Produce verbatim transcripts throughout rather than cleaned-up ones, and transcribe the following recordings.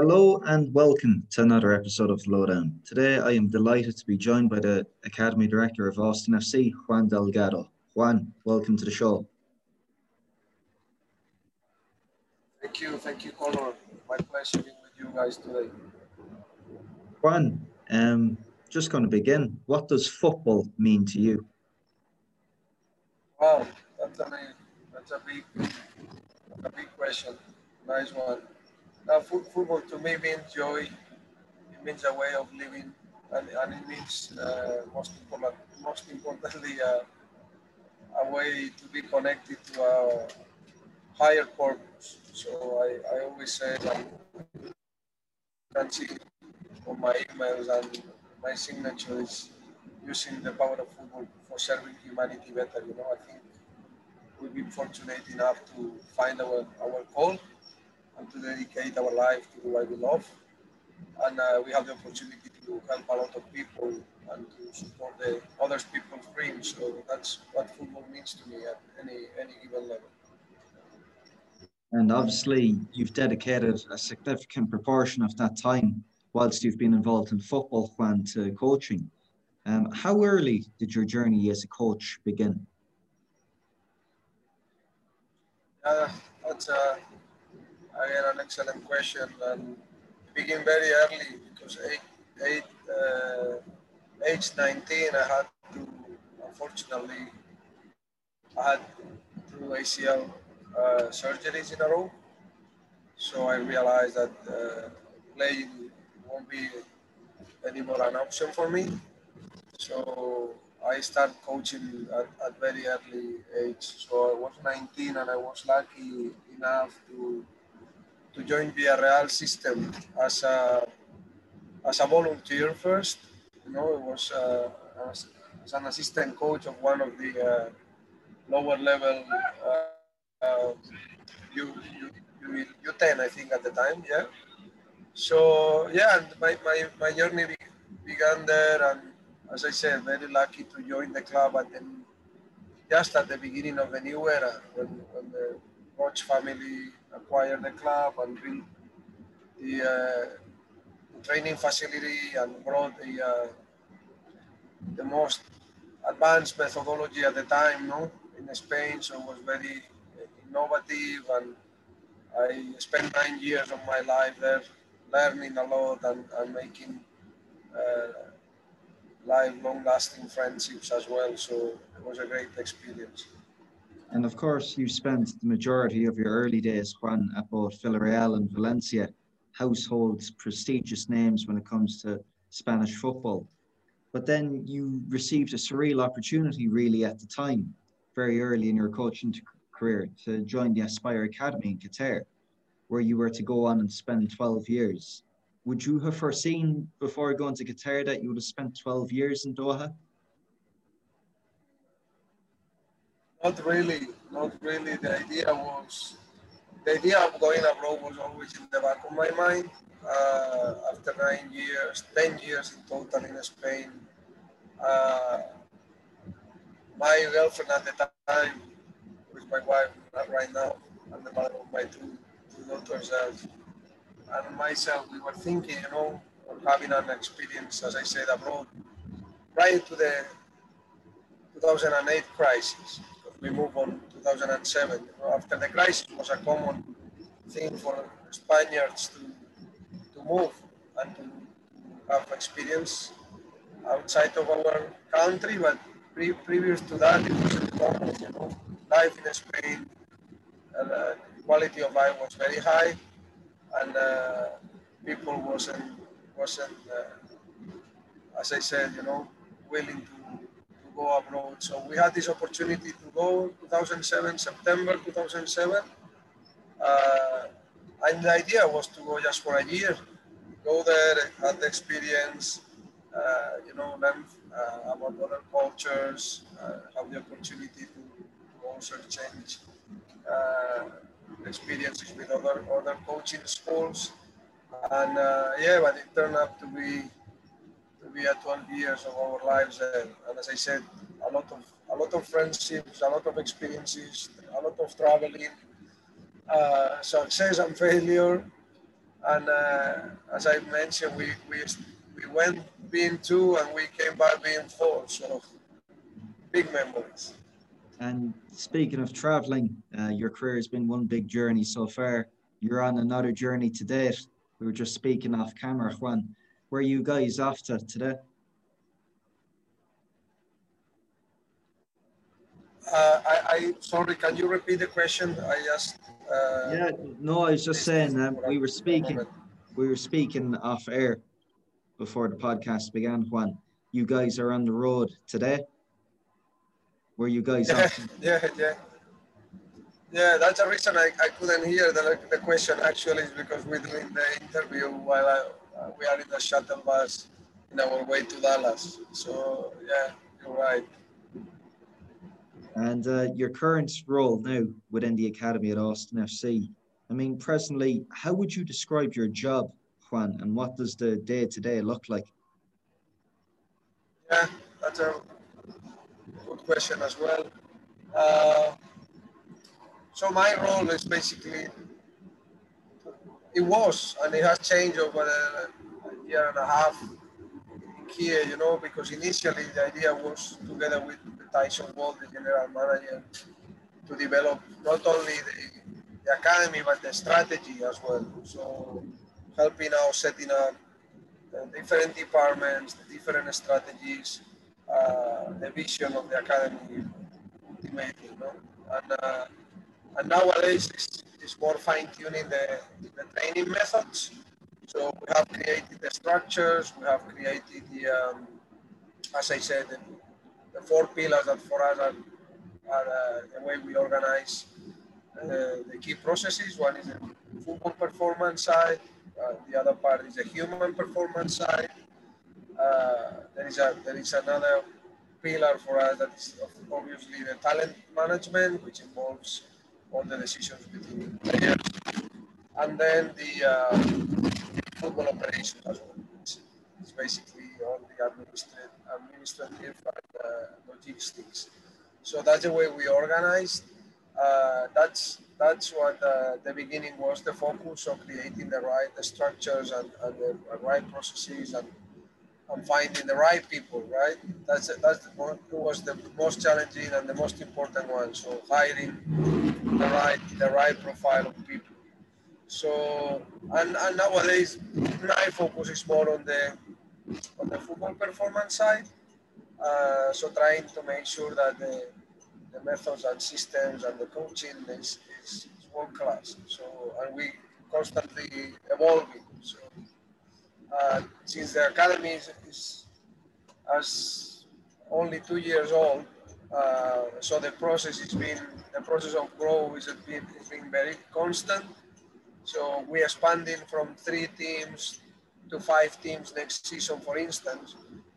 Hello and welcome to another episode of Lowdown. Today I am delighted to be joined by the Academy Director of Austin F C, Juan Delgado. Juan, welcome to the show. Thank you, thank you Conor. My pleasure being with you guys today. Juan, um, just going to begin. What does football mean to you? Wow, that's a big, that's a big, that's a big question. Nice one. Now, football to me means joy, it means a way of living, and, and it means, uh, most, important, most importantly, uh, a way to be connected to a higher purpose. So I, I always say, like, you can see on my emails and my signature is using the power of football for serving humanity better. You know, I think we've been fortunate enough to find our, our call, and to dedicate our life to what we love. And uh, we have the opportunity to help a lot of people and to support the other people's dreams. So that's what football means to me at any, any given level. And obviously you've dedicated a significant proportion of that time whilst you've been involved in football, Juan, to coaching. Um, how early did your journey as a coach begin? Uh, that's uh, Again, an excellent question, and it began very early because eight, eight, uh, age nineteen, I had to, unfortunately, I had two A C L uh, surgeries in a row. So I realized that uh, playing won't be anymore an option for me. So I started coaching at, at very early age. So I was nineteen, and I was lucky enough to to join Villarreal system as a, as a volunteer first. You know, it was uh, as, as an assistant coach of one of the uh, lower level uh, uh, U, U, U, U ten, I think, at the time, yeah. So, yeah, and my, my, my journey be, began there, and as I said, very lucky to join the club at the, just at the beginning of the new era, when, when the coach family acquire the club and build the uh, training facility and brought the uh, the most advanced methodology at the time, no, in Spain. So it was very innovative, and I spent nine years of my life there, learning a lot and, and making uh, lifelong-lasting friendships as well. So it was a great experience. And of course, you spent the majority of your early days, Juan, at both Villarreal and Valencia, households, prestigious names when it comes to Spanish football. But then you received a surreal opportunity, really, at the time, very early in your coaching career, to join the Aspire Academy in Qatar, where you were to go on and spend twelve years. Would you have foreseen before going to Qatar that you would have spent twelve years in Doha? Not really, not really. The idea was, the idea of going abroad was always in the back of my mind. Uh, after nine years, ten years in total in Spain, uh, my girlfriend at the time, with my wife right now, and the mother of my two, two daughters, uh, and myself, we were thinking, you know, of having an experience, as I said, abroad, prior to the two thousand eight crisis. We moved on to two thousand seven. After the crisis, it was a common thing for Spaniards to, to move and to have experience outside of our country. But pre previous to that, it wasn't common. You know, life in Spain, and, uh, quality of life was very high, and uh, people wasn't wasn't uh, as I said, you know, willing to go abroad. So we had this opportunity to go two thousand seven, September two thousand seven, uh, and the idea was to go just for a year, go there, have the experience, uh, you know, learn uh, about other cultures, uh, have the opportunity to, to also change uh, experiences with other, other coaching schools, and uh, yeah, but it turned out to be we had twelve years of our lives, uh, and as I said, a lot of a lot of friendships, a lot of experiences, a lot of traveling, uh, success and failure, And uh, as I mentioned, we, we we went being two and we came back being four. So big memories. And speaking of traveling, uh, your career has been one big journey so far. You're on another journey to date. We were just speaking off camera, Juan. Where are you guys off to today? Uh, I, I sorry, can you repeat the question? I just uh, yeah, no, I was just saying um, we were speaking, we were speaking off air before the podcast began. Juan, you guys are on the road today. Were you guys? Yeah, off yeah, yeah, yeah. That's the reason I, I couldn't hear the the question. Actually, is because we're doing the interview while I, uh, we are in the shuttle bus in our way to Dallas. So yeah, you're right. And uh, your current role now within the academy at Austin F C, I mean, presently, how would you describe your job, Juan, and what does the day-to-day look like? Yeah, that's a good question as well. Uh, so my role is basically, it was, and it has changed over a year and a half here, you know, because initially the idea was, together with Tyson Ward, the general manager, to develop not only the, the academy but the strategy as well. So helping out setting up the different departments, the different strategies, uh, the vision of the academy ultimately. You know? And, uh, and nowadays it's, it's more fine-tuning the, the training methods. So we have created the structures, we have created the, um, as I said, the, the four pillars that for us are, are uh, the way we organize uh, the key processes. One is the football performance side, uh, the other part is the human performance side. Uh, there is a, there is another pillar for us that is obviously the talent management, which involves all the decisions between players. And then the uh, football operations as well. It's, it's basically all the administrative, administrative and uh, logistics. So that's the way we organized. Uh, that's that's what uh, the beginning was the focus of creating the right the structures and, and the right processes and, and finding the right people. Right. That's that's the most, was the most challenging and the most important one. So hiring the right the right profile of people. So and, and nowadays my focus is more on the on the football performance side. Uh, so trying to make sure that the, the methods and systems and the coaching is, is, is world class. So and we constantly evolving. So uh, since the academy is, is as only two years old, uh, so the process has been the process of growth is been has been very constant. So we are expanding from three teams to five teams next season, for instance.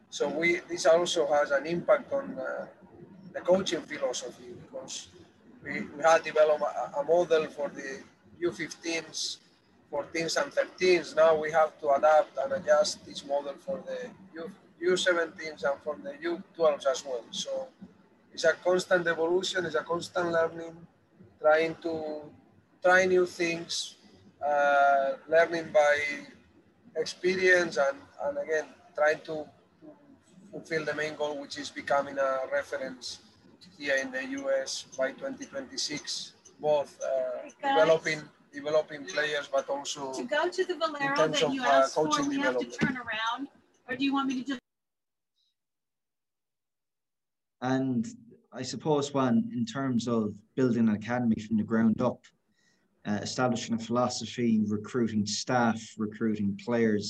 So we this also has an impact on uh, the coaching philosophy because we, we had developed a, a model for the U fifteens, fourteens and thirteens. Now we have to adapt and adjust this model for the U seventeens and for the U twelves as well. So it's a constant evolution, it's a constant learning, trying to try new things, Uh, learning by experience and, and again trying to fulfill the main goal, which is becoming a reference here in the U S by twenty twenty-six, both uh, developing developing players but also to go to the Valero in terms that of you asked uh, coaching for, we have to turn around, or do you want me to just? And I suppose one in terms of building an academy from the ground up, Uh, establishing a philosophy, recruiting staff, recruiting players,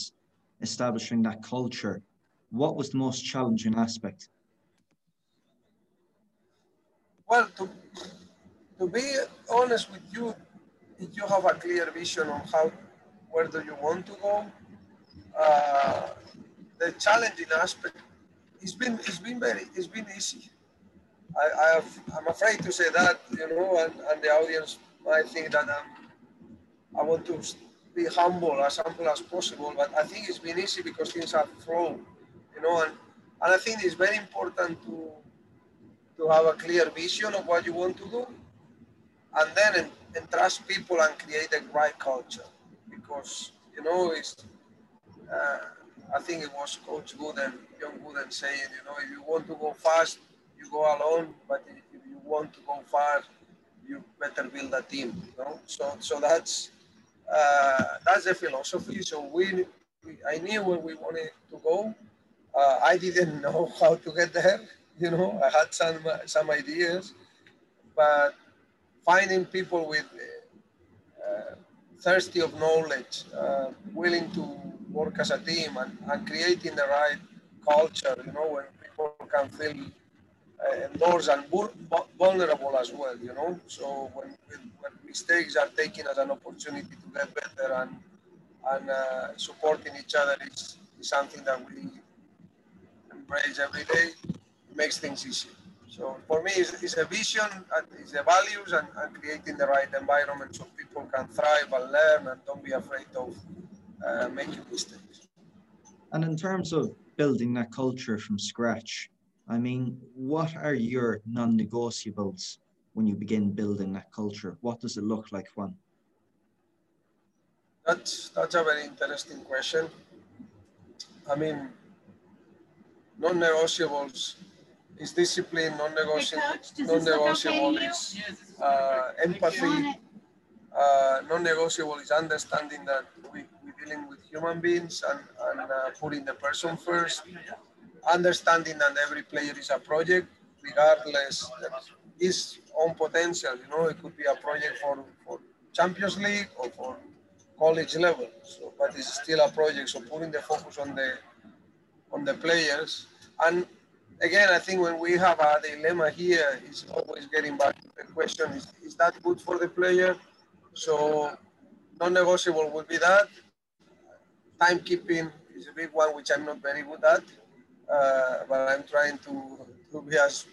establishing that culture. What was the most challenging aspect? Well, to, to be honest with you, if you have a clear vision on how, where do you want to go, uh, the challenging aspect, it's been, it's been very, it's been easy. I, I have, I'm afraid to say that, you know, and, and the audience I think that I'm, I want to be humble, as humble as possible, but I think it's been easy because things have flown, you know, and, and I think it's very important to to have a clear vision of what you want to do, and then entrust people and create the right culture, because you know, it's, uh, I think it was Coach Gooden, John Gooden saying, you know, if you want to go fast, you go alone, but if you want to go far, you better build a team, you know? So, so that's, uh, that's the philosophy. So we, we, I knew where we wanted to go. Uh, I didn't know how to get there, you know, I had some, some ideas, but finding people with uh, thirsty of knowledge, uh, willing to work as a team and, and creating the right culture, you know, where people can feel uh, endorsed and vulnerable as well, you know. So when, when mistakes are taken as an opportunity to get better and, and uh, supporting each other is, is something that we embrace every day, it makes things easier. So for me, it's, it's a vision, and it's the values, and, and creating the right environment so people can thrive and learn and don't be afraid of uh, making mistakes. And in terms of building that culture from scratch, I mean, what are your non-negotiables when you begin building that culture? What does it look like, Juan? That's, that's a very interesting question. I mean, non-negotiables, it's discipline, non-negotiable, non-negotiable is uh, empathy, uh, non-negotiable is understanding that we, we're dealing with human beings and, and uh, putting the person first, understanding that every player is a project, regardless of his own potential, you know, it could be a project for, for Champions League or for college level, so, but it's still a project, so putting the focus on the, on the players. And again, I think when we have a dilemma here, it's always getting back to the question, is, is that good for the player? So non-negotiable would be that. Timekeeping is a big one, which I'm not very good at, uh, but I'm trying to, to be as,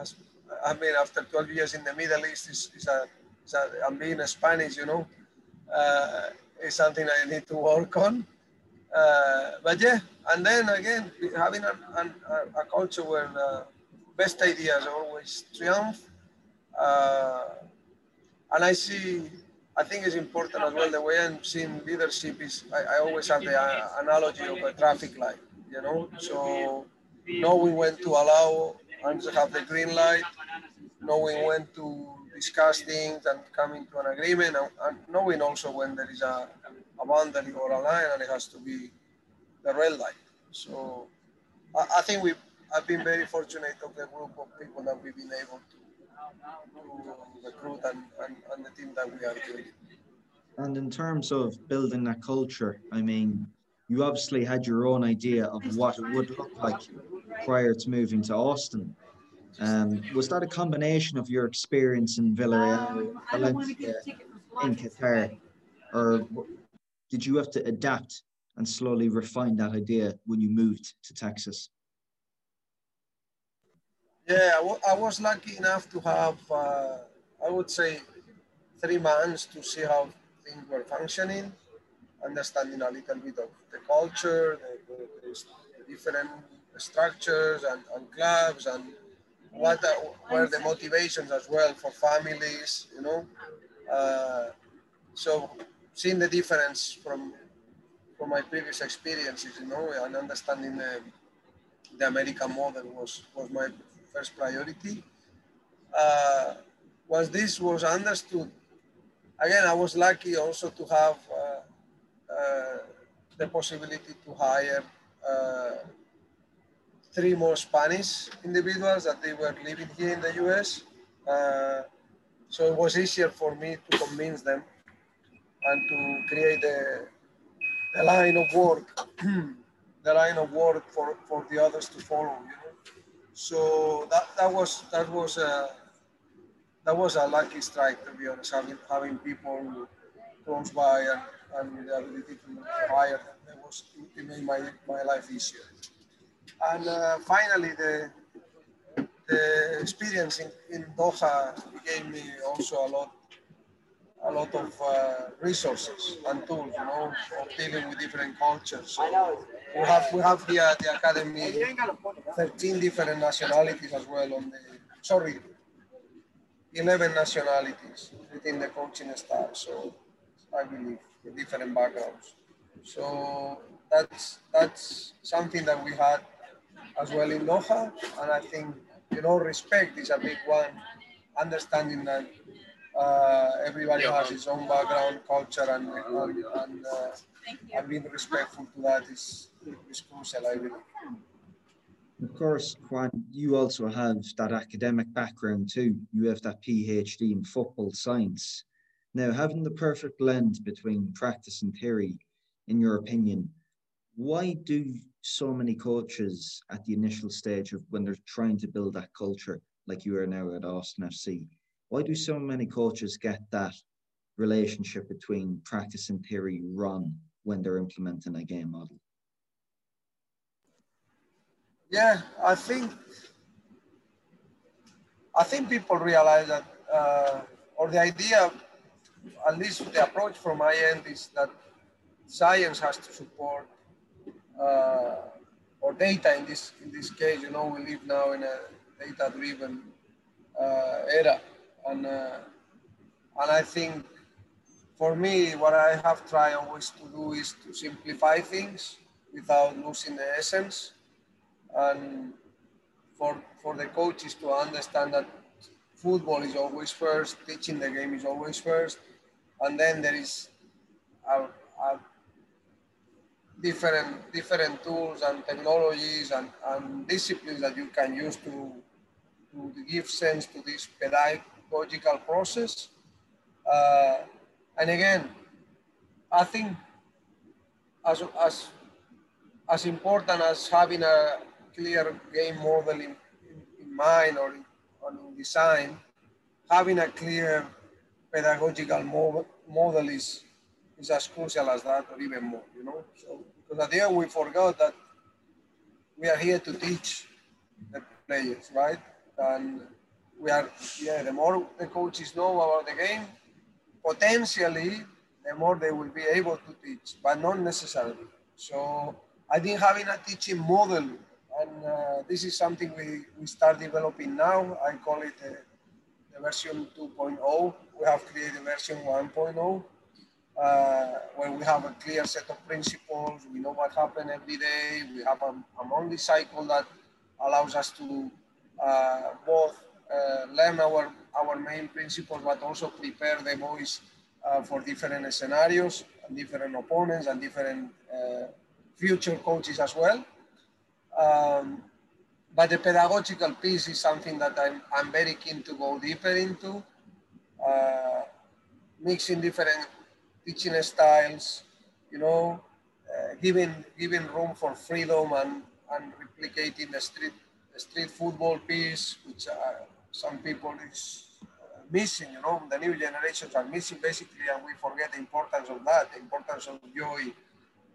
as, I mean, after twelve years in the Middle East, it's, it's a, it's a, I'm being Spanish, you know, uh, it's something I need to work on. Uh, but yeah, and then again, having a, a, a culture where the best ideas always triumph. Uh, and I see, I think it's important as well, the way I'm seeing leadership is, I, I always have the uh, analogy of a traffic light, you know? So knowing when to allow and to have the green light, knowing when to discuss things and coming to an agreement, and, and knowing also when there is a, a boundary or a line, and it has to be the red light. So I, I think we I've been very fortunate of the group of people that we've been able to, to recruit and, and, and the team that we are doing. And in terms of building that culture, I mean, you obviously had your own idea of what it would look like prior to moving to Austin. Um, was that a combination of your experience in Villarreal, um, Valencia, in Qatar, or did you have to adapt and slowly refine that idea when you moved to Texas? Yeah, I, w I was lucky enough to have, uh, I would say, three months to see how things were functioning, understanding a little bit of the culture, the, the, the different structures and, and clubs, and what were the motivations as well for families, you know. Uh, so seeing the difference from from my previous experiences, you know, and understanding the, the American model was, was my first priority. Uh, once this was understood, again, I was lucky also to have uh, uh, the possibility to hire uh, three more Spanish individuals that they were living here in the U S. Uh, so it was easier for me to convince them and to create the, the line of work, the line of work for, for the others to follow, you know. So that, that was that was a that was a lucky strike, to be honest, having, having people close by and, and the ability to hire them. That was, it made my, my life easier. And uh, finally, the, the experience in, in Doha gave me also a lot a lot of uh, resources and tools, you know, of dealing with different cultures. So we have, we have here at the academy thirteen different nationalities as well on the, sorry, eleven nationalities within the coaching staff. So I believe the different backgrounds. So that's that's something that we had as well in Doha, and I think, you know, respect is a big one. Understanding that uh, everybody has his own background, culture, and and, and, uh, and being respectful to that is, is crucial, I believe. Of course, Juan, you also have that academic background too. You have that PhD in football science. Now, having the perfect blend between practice and theory, in your opinion, why do so many coaches at the initial stage of when they're trying to build that culture, like you are now at Austin F C, why do so many coaches get that relationship between practice and theory wrong when they're implementing a game model? Yeah, I think I think people realize that, uh, or the idea, at least the approach from my end, is that science has to support, uh, or data in this in this case. You know, we live now in a data-driven uh, era, and uh, and I think for me, what I have tried always to do is to simplify things without losing the essence. And for for the coaches to understand that football is always first, teaching the game is always first, and then there is a, a different different tools and technologies and, and disciplines that you can use to to give sense to this pedagogical process. Uh, and again, I think as as as important as having a clear game model in, in, in mind or in, or in design, having a clear pedagogical model, model is, is as crucial as that, or even more, you know? So, because at the end we forgot that we are here to teach the players, right? And we are, yeah, the more the coaches know about the game, potentially, the more they will be able to teach, but not necessarily. So I think having a teaching model, and uh, this is something we, we start developing now. I call it uh, the version two point oh. We have created version one point oh, uh, where we have a clear set of principles. We know what happens every day. We have a, a monthly cycle that allows us to uh, both uh, learn our, our main principles, but also prepare the boys uh, for different scenarios, and different opponents, and different uh, future coaches as well. Um, but the pedagogical piece is something that I'm, I'm very keen to go deeper into, uh, mixing different teaching styles, you know, uh, giving, giving room for freedom and, and replicating the street, the street football piece, which uh, some people is uh, missing, you know, the new generations are missing basically, and we forget the importance of that, the importance of joy,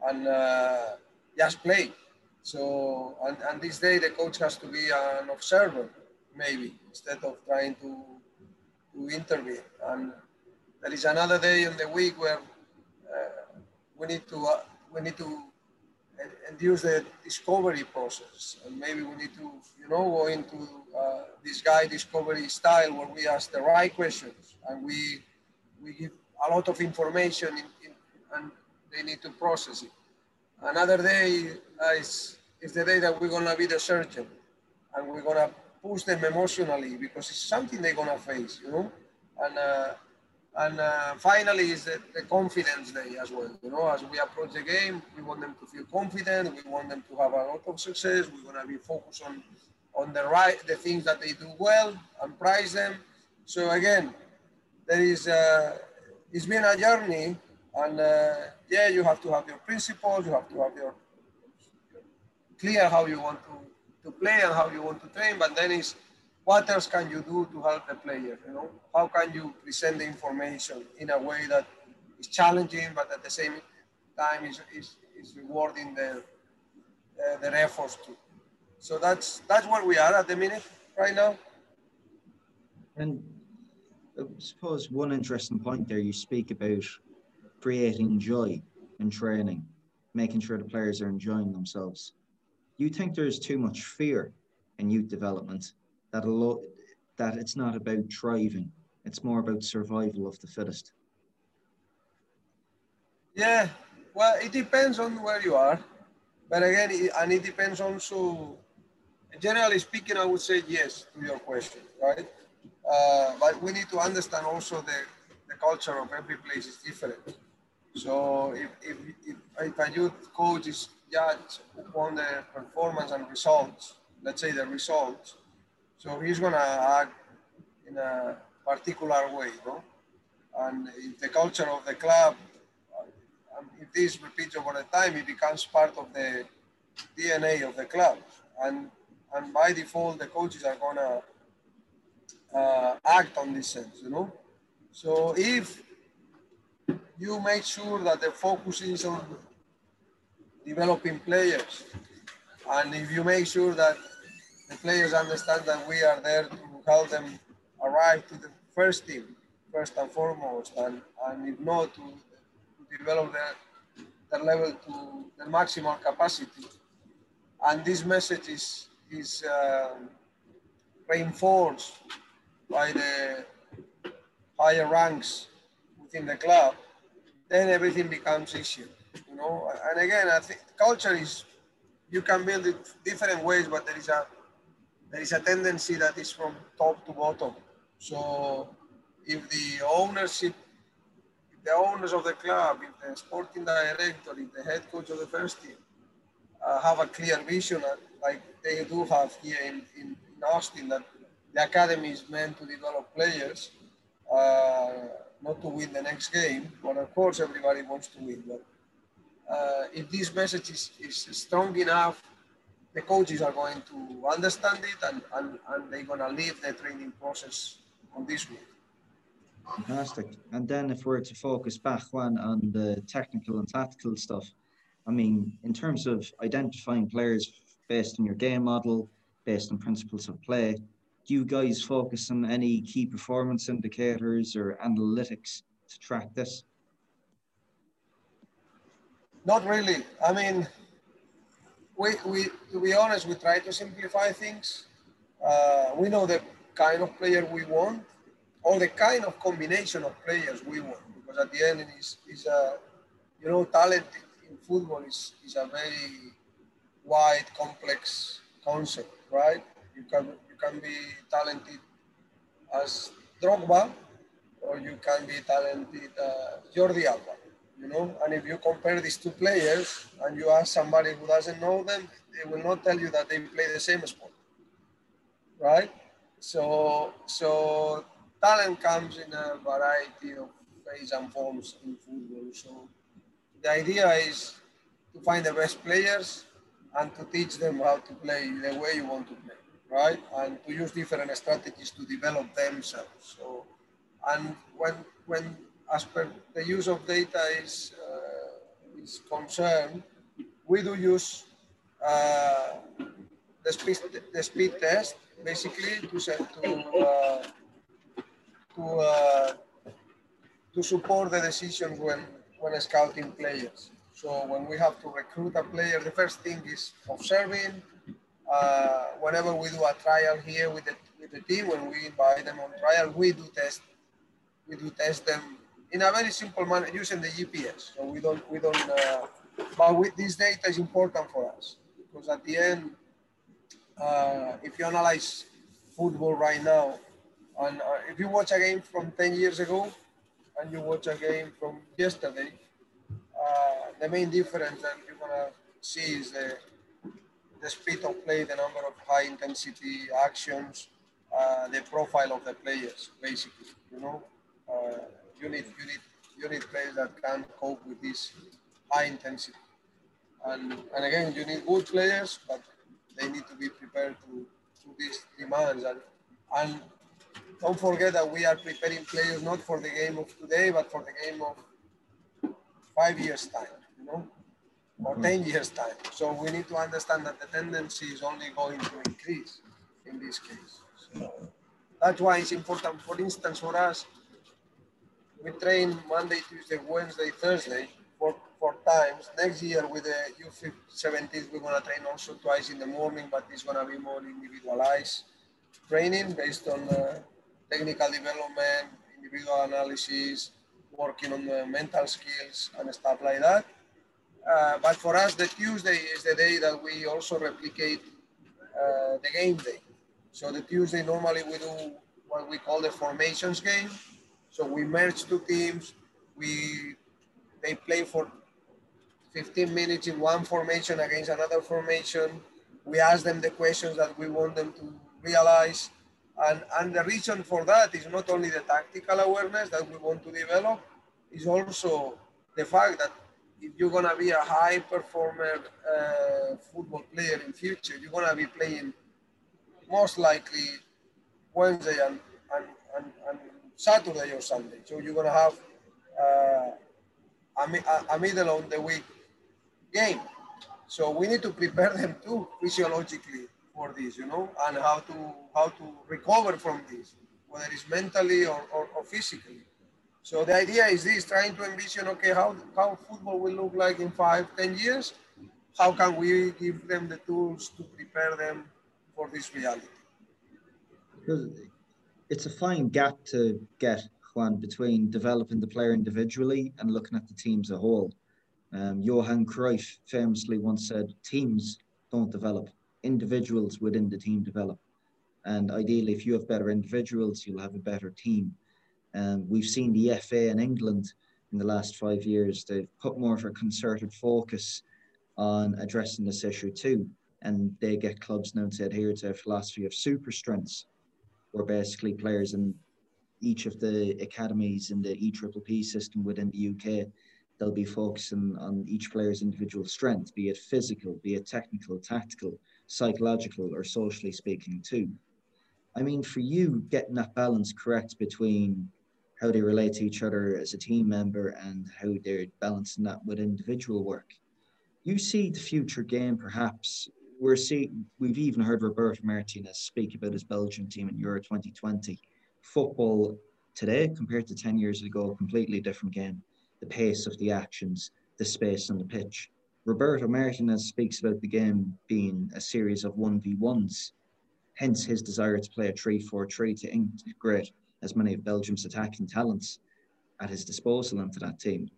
and uh, just play. So, and, and this day the coach has to be an observer, maybe, instead of trying to, to intervene. And there is another day in the week where uh, we need to uh, we need to induce the discovery process. And maybe we need to, you know, go into uh, this guy discovery style where we ask the right questions and we, we give a lot of information in, in, and they need to process it. Another day uh, is, is the day that we're going to be the surgeon and we're going to push them emotionally because it's something they're going to face, you know? And, uh, and uh, finally is the, the confidence day as well. You know, as we approach the game, we want them to feel confident. We want them to have a lot of success. We're going to be focused on, on the right, the things that they do well and prize them. So again, there is, uh, it's been a journey. And uh, yeah, you have to have your principles, you have to have your, your clear how you want to, to play and how you want to train, but then it's what else can you do to help the player, you know? How can you present the information in a way that is challenging, but at the same time is, is, is rewarding their, uh, their efforts too. So that's, that's where we are at the minute right now. And I suppose one interesting point there, you speak about creating joy in training, making sure the players are enjoying themselves. Do you think there's too much fear in youth development, that, lo that it's not about thriving, it's more about survival of the fittest? Yeah, Well, it depends on where you are. But again, it, and it depends also, generally speaking, I would say yes to your question, right? Uh, but we need to understand also the, the culture of every place is different. So if, if, if, if a youth coach is judged upon the performance and results, let's say the results, so he's going to act in a particular way, no? And if the culture of the club, if this repeats over the time, it becomes part of the D N A of the club. And, and by default, the coaches are going to uh, act on this sense, you know? So if you make sure that the focus is on developing players, and if you make sure that the players understand that we are there to help them arrive to the first team, first and foremost, and, and if not, to develop their, their level to the maximal capacity. And this message is, is uh, reinforced by the higher ranks within the club, then everything becomes easier, you know? And again, I think culture is, you can build it different ways, but there is a, there is a tendency that is from top to bottom. So if the ownership the owners of the club, if the sporting director, if the head coach of the first team uh, have a clear vision, like they do have here in, in, in Austin, that the academy is meant to develop players, uh, not to win the next game, but of course everybody wants to win. But uh, if this message is, is strong enough, the coaches are going to understand it and, and, and they're going to lead the training process on this way. Fantastic. And then if we're to focus back, Juan, on the technical and tactical stuff, I mean, in terms of identifying players based on your game model, based on principles of play, do you guys focus on any key performance indicators or analytics to track this? Not really. I mean, we, we to be honest, we try to simplify things. Uh, we know the kind of player we want, or the kind of combination of players we want, because at the end it is, is a, you know, talent in football is, is a very wide, complex concept, right? You can, you can be talented as Drogba, or you can be talented uh, Jordi Alba, you know? And if you compare these two players and you ask somebody who doesn't know them, they will not tell you that they play the same sport, right? So, so, talent comes in a variety of ways and forms in football. So the idea is to find the best players and to teach them how to play the way you want to play, right? And to use different strategies to develop themselves. So, and when, when as per the use of data is, uh, is concerned, we do use uh, the, speed, the speed test, basically, to set to... Uh, To, uh, to support the decision when, when scouting players. So when we have to recruit a player, the first thing is observing. Uh, whenever we do a trial here with the, with the team, when we invite them on trial, we do test, we do test them in a very simple manner using the G P S. So we don't, we don't, uh, but with this data is important for us, because at the end, uh, if you analyze football right now, and uh, if you watch a game from ten years ago and you watch a game from yesterday, uh, the main difference that you're gonna see is the, the speed of play, the number of high intensity actions, uh, the profile of the players, basically, you know? Uh, you need, you need, you need players that can cope with this high intensity. And, and again, you need good players, but they need to be prepared to, to these demands. And, and don't forget that we are preparing players not for the game of today, but for the game of five years' time, you know, or ten years' time. So we need to understand that the tendency is only going to increase in this case. So that's why it's important. For instance, for us, we train Monday, Tuesday, Wednesday, Thursday for four times. Next year with the U seventeens, we're going to train also twice in the morning, but it's going to be more individualized training based on uh, technical development, individual analysis, working on the mental skills and stuff like that. Uh, but for us, the Tuesday is the day that we also replicate uh, the game day. So the Tuesday, normally we do what we call the formations game. So we merge two teams. We they play for fifteen minutes in one formation against another formation. We ask them the questions that we want them to realize. And, and the reason for that is not only the tactical awareness that we want to develop, is also the fact that if you're going to be a high performer uh, football player in future, you're going to be playing most likely Wednesday and, and, and, and Saturday or Sunday. So you're going to have uh, a, a middle on the week game. So we need to prepare them too physiologically for this, you know, and how to how to recover from this, whether it's mentally or, or, or physically. So the idea is this, trying to envision, okay, how, how football will look like in five, ten years? How can we give them the tools to prepare them for this reality? Because it's a fine gap to get, Juan, between developing the player individually and looking at the team as a whole. Um, Johan Cruyff famously once said, teams don't develop, individuals within the team develop. And ideally, if you have better individuals, you'll have a better team. Um, we've seen the F A in England in the last five years, they've put more of a concerted focus on addressing this issue too. And they get clubs now to adhere to a philosophy of super strengths, where basically players in each of the academies in the E P P system within the U K, they'll be focusing on each player's individual strength, be it physical, be it technical, tactical, psychological, or socially speaking too. I mean, for you, getting that balance correct between how they relate to each other as a team member and how they're balancing that with individual work. You see the future game, perhaps. We're see, we've even heard Roberto Martinez speak about his Belgian team in Euro twenty twenty. Football today, compared to ten years ago, completely different game. The pace of the actions, the space on the pitch. Roberto Martinez speaks about the game being a series of one v ones, hence his desire to play a three four three to integrate as many of Belgium's attacking talents at his disposal into that team.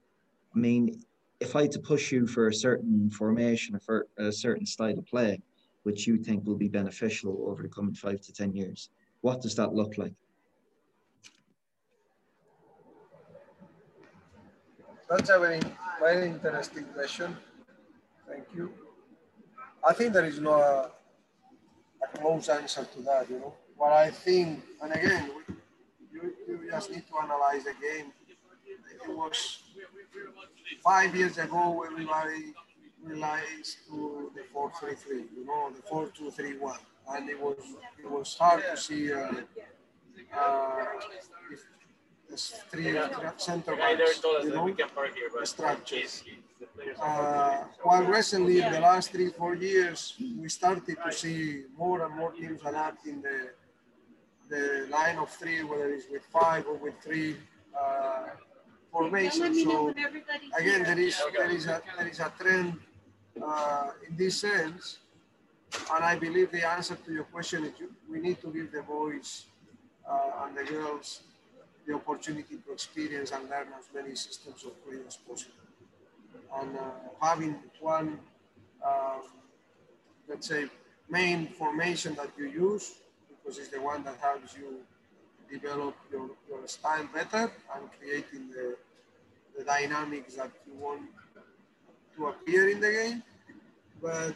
I mean, if I had to push you for a certain formation, for a certain style of play, which you think will be beneficial over the coming five to ten years, what does that look like? That's a very, very interesting question. Thank you. I think there is no a, a close answer to that, you know. But I think, and again, we, You, you just need to analyze the game. It was five years ago everybody realized to the four three three, you know, the four two three one, and it was it was hard to see uh, uh, if the three center backs, you know, the structures. Uh, while recently, in the last three four years, we started to see more and more teams adapting the. the line of three, whether it's with five or with three uh, formations. So again, there is there is a there is a trend uh, in this sense, and I believe the answer to your question is you, we need to give the boys uh, and the girls the opportunity to experience and learn as many systems of play as possible. And uh, having one, uh, let's say, main formation that you use, because it's the one that helps you develop your, your style better and creating the, the dynamics that you want to appear in the game. But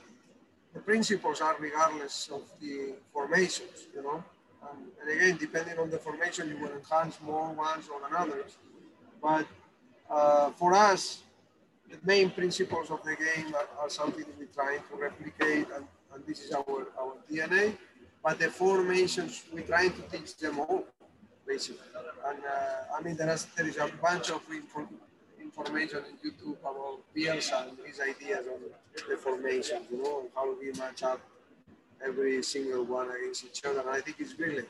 the principles are regardless of the formations, you know. And, and again, depending on the formation, you will enhance more ones or others. But uh, for us, the main principles of the game are, are something we're trying to replicate, and, and this is our, our D N A. But the formations, we're trying to teach them all, basically. And uh, I mean, there is, there is a bunch of infor information on YouTube about Bielsa and his ideas on the formations, you know, and how we match up every single one against each other. And I think it's brilliant.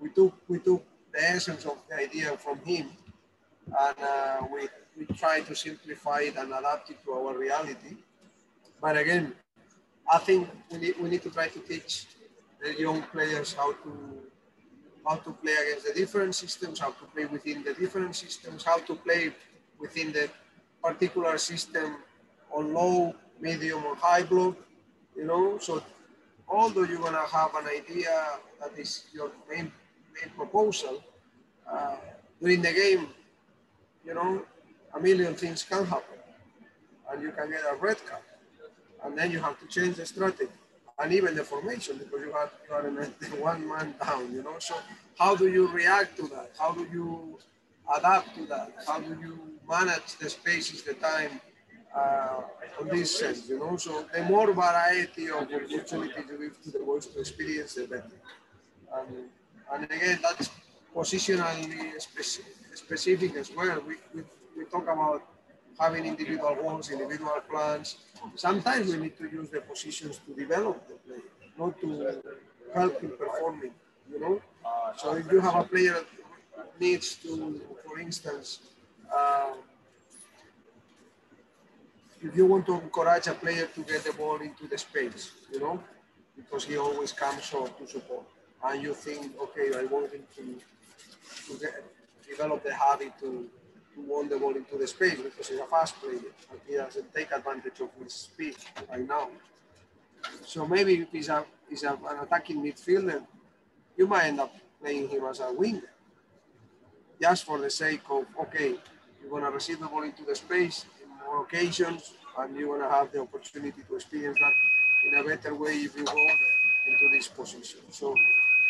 We took, we took the essence of the idea from him, and uh, we, we tried to simplify it and adapt it to our reality. But again, I think we need, we need to try to teach the young players how to how to play against the different systems, how to play within the different systems, how to play within the particular system or low, medium, or high block, you know. So although you're going to have an idea that is your main, main proposal, uh, during the game, you know, a million things can happen. And you can get a red card. And then you have to change the strategy and even the formation, because you are, you are in one man down, you know. So how do you react to that? How do you adapt to that? How do you manage the spaces, the time, uh, on this sense, you know? So the more variety of opportunities you give to the boys to experience, the better. And, and again, that's positionally specific, specific as well. We, we, we talk about having individual goals, individual plans. Sometimes we need to use the positions to develop the player, not to help him performing, you know? So if you have a player that needs to, for instance, uh, if you want to encourage a player to get the ball into the space, you know, because he always comes short to support. And you think, okay, I want him to, to get, develop the habit to, to want the ball into the space because he's a fast player and he doesn't take advantage of his speed right now. So maybe he's, a, he's a, an attacking midfielder. You might end up playing him as a winger just for the sake of, okay, you're going to receive the ball into the space in more occasions and you're going to have the opportunity to experience that in a better way if you go into this position. So,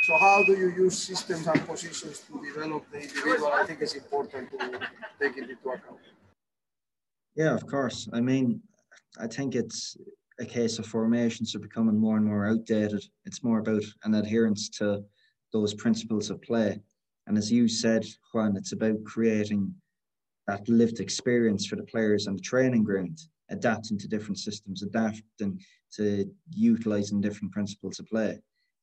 So how do you use systems and positions to develop the individual? I think it's important to take it into account. Yeah, of course. I mean, I think it's a case of formations are becoming more and more outdated. It's more about an adherence to those principles of play. And as you said, Juan, it's about creating that lived experience for the players on the training ground, adapting to different systems, adapting to utilising different principles of play.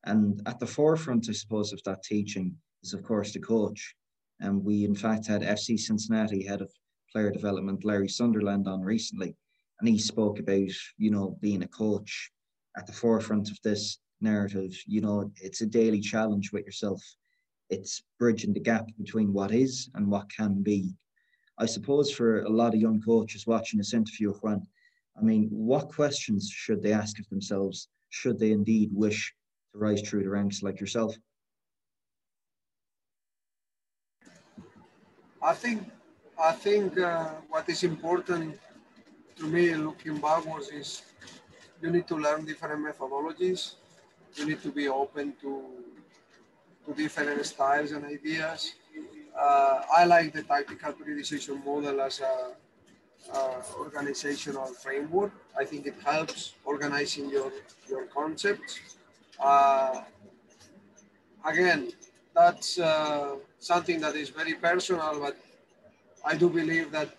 And at the forefront, I suppose, of that teaching is, of course, the coach. And we, in fact, had F C Cincinnati head of player development, Larry Sunderland, on recently. And he spoke about, you know, being a coach at the forefront of this narrative. You know, it's a daily challenge with yourself. It's bridging the gap between what is and what can be. I suppose for a lot of young coaches watching this interview, Juan, I mean, what questions should they ask of themselves should they indeed wish to rise through the ranks like yourself? I think, I think uh, what is important to me looking backwards is you need to learn different methodologies. You need to be open to, to different styles and ideas. Uh, I like the tactical pre-decision model as a, a organizational framework. I think it helps organizing your, your concepts. Uh, again, that's uh, something that is very personal, but I do believe that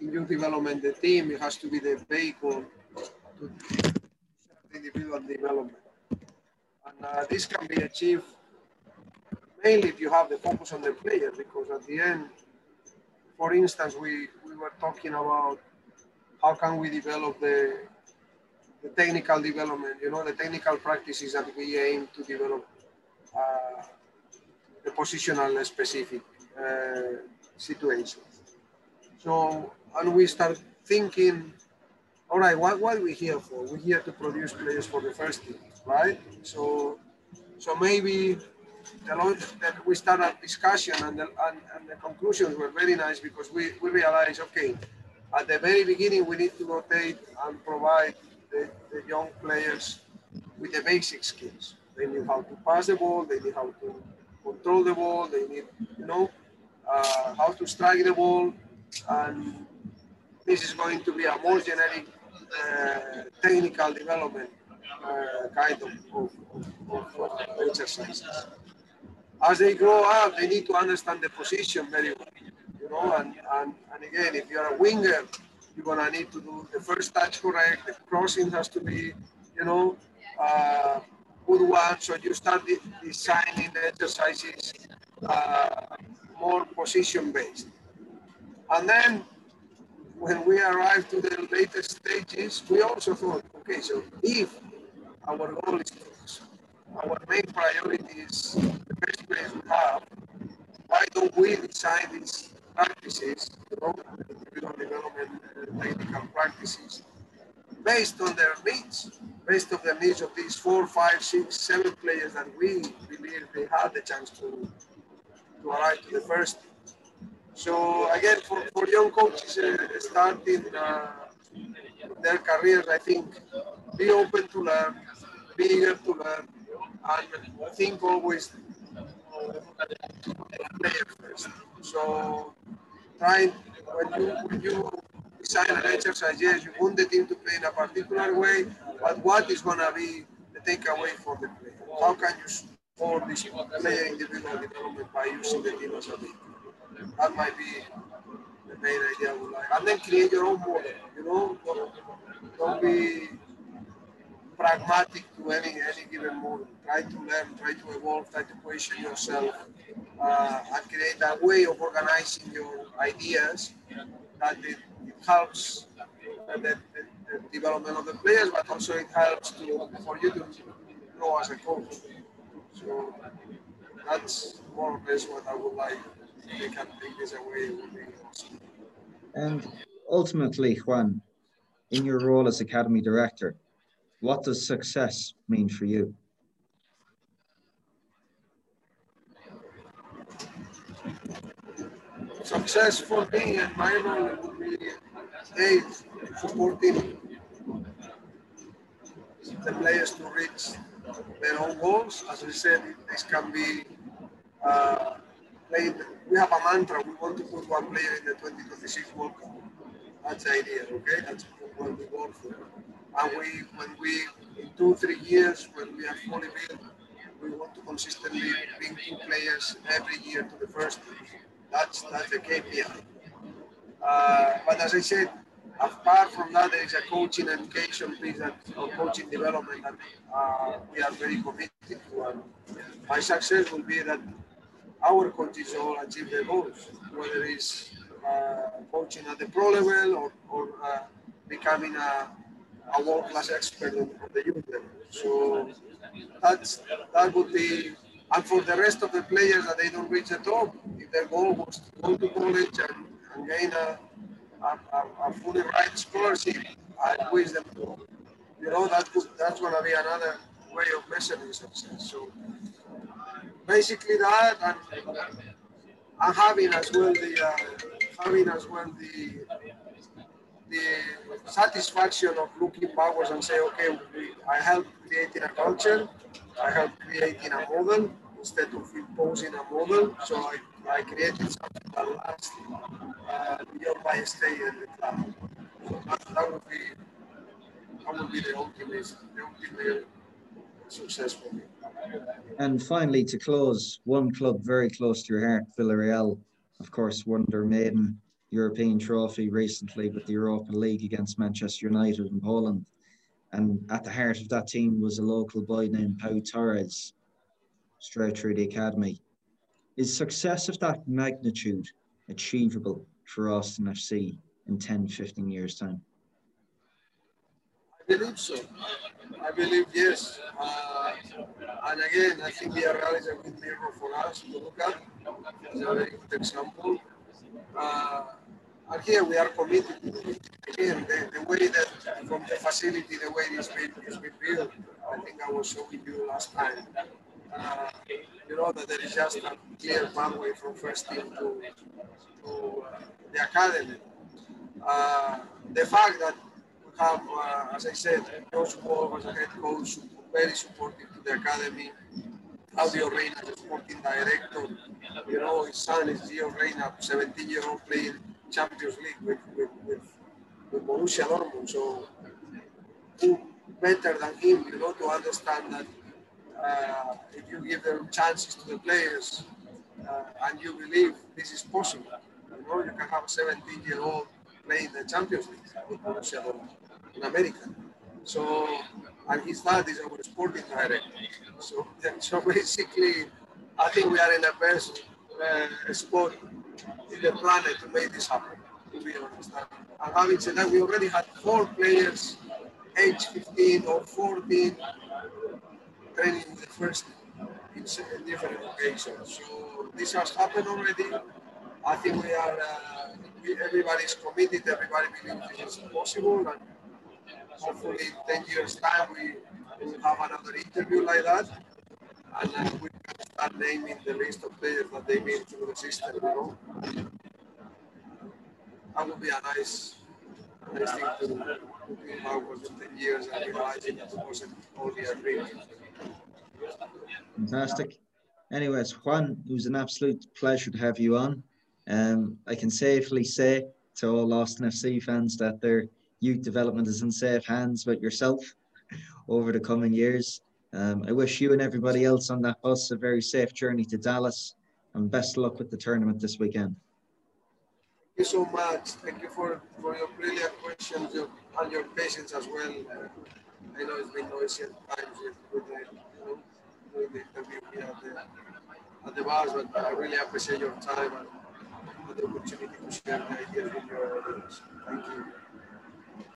in youth development, the team it has to be the vehicle to individual development. And uh, this can be achieved mainly if you have the focus on the player, because at the end, for instance, we, we were talking about how can we develop the the technical development, you know, the technical practices that we aim to develop, uh, the positional specific uh, situations. So, and we start thinking, all right, what, what are we here for? We're here to produce players for the first team, right? So, so maybe the launch that we start a discussion and the, and, and the conclusions were very nice because we, we realized, okay, at the very beginning, we need to rotate and provide The, the young players with the basic skills. They need how to pass the ball, they need how to control the ball, they need, you know, uh, how to strike the ball. And this is going to be a more generic uh, technical development uh, kind of, of, of, of exercises. As they grow up, they need to understand the position very well, you know, and, and, and again, if you're a winger, you're going to need to do the first touch correct, the crossing has to be, you know, uh, good one. So you start de designing the exercises uh, more position-based. And then when we arrived to the later stages, we also thought, okay, so if our goal is, our main priority is the best players we have, why don't we design these practices, you know, development technical practices based on their needs, based on the needs of these four, five, six, seven players that we believe they had the chance to, to arrive to the first. So again, for, for young coaches uh, starting uh, their careers, I think be open to learn, be eager to learn, and think always to player first. So trying, when you, when you design an exercise, yes, you want the team to play in a particular way, but what is going to be the takeaway for the player? How can you support this player individual development by using the team as a leader? That might be the main idea I would like. And then create your own model, you know? Don't, don't be pragmatic to any, any given model. Try to learn, try to evolve, try to question yourself, uh, and create that way of organizing your ideas that it, it helps uh, the, the, the development of the players, but also it helps to, for you to grow as a coach. So that's more or less what I would like. They can take this away. And ultimately, Juan, in your role as Academy Director, what does success mean for you? Success for me and my role would be aid, supporting the players to reach their own goals. As I said, this can be uh, played. We have a mantra, we want to put one player in the twenty twenty-six World Cup. That's the idea, okay? That's what we work for. And we, when we, in two, three years, when we are fully built, we want to consistently bring two players every year to the first team. That's, that's the K P I. Uh, but as I said, apart from that, there is a coaching education piece, that, or coaching development that uh, we are very committed to. And my success will be that our coaches all achieve their goals, whether it's uh, coaching at the pro level or, or uh, becoming a, a world-class expert on the youth level. So that's, that would be, and for the rest of the players that they don't reach the top, if their goal was to go to college and, and gain a, a, a fully right scholarship, I wish them to, you know, that could, that's going to be another way of measuring success. So, basically that, and, and having as well the uh, having as well the the satisfaction of looking backwards and say, okay, we, I helped creating a culture, I helped creating a model instead of imposing a model. So I, I created something that lasts uh, beyond my stay in the club. So that, that would be that would be the ultimate the ultimate success for me. And finally, to close, one club very close to your heart, Villarreal, of course, won their maiden European trophy recently with the Europa League against Manchester United in Poland. And at the heart of that team was a local boy named Pau Torres, straight through the academy. Is success of that magnitude achievable for Austin F C in ten, fifteen years' time? I believe so. I believe yes. Uh, and again, I think Villarreal is a good mirror for us to look at. It's a very good example. Uh, and here we are committed. Again, the, the way that from the facility, the way it's been, it's been built, I think I was showing you last time. Uh, you know that there is just a clear pathway from first team to, to uh, the academy. Uh, the fact that have, uh, as I said, Josh Bob as a head coach, very supportive to the academy. Claudio Reina as a sporting director. You know, his son is Gio Reina, seventeen-year-old, playing Champions League with, with, with, with Borussia Dortmund. So, who better than him, you know, to understand that uh, if you give them chances to the players uh, and you believe this is possible, you know, you can have a seventeen-year-old playing the Champions League with Borussia Dortmund in America. So, and his dad is our sporting director. So, so basically, I think we are in the best uh, spot in the planet to make this happen, to be honest. And having said that, we already had four players, age fifteen or fourteen, training in the first in different occasions. So, this has happened already. I think we are, uh, we, everybody's committed, everybody believes this is possible, and hopefully in ten years' time we will have another interview like that, and then we can start naming the list of players that they mean to the system, you know. That would be a nice, nice thing to do backwards in ten years and realizing it wasn't only a dream. Fantastic. Anyways, Juan, it was an absolute pleasure to have you on. Um, I can safely say to all Austin F C fans that their youth development is in safe hands with yourself over the coming years. Um, I wish you and everybody else on that bus a very safe journey to Dallas, and best of luck with the tournament this weekend. Thank you so much. Thank you for, for your brilliant questions your, and your patience as well. Uh, I know it's been noisy at times with the, you know, with the interview here at the, at the bars, but I really appreciate your time and the opportunity to share my ideas with your audience. Thank you.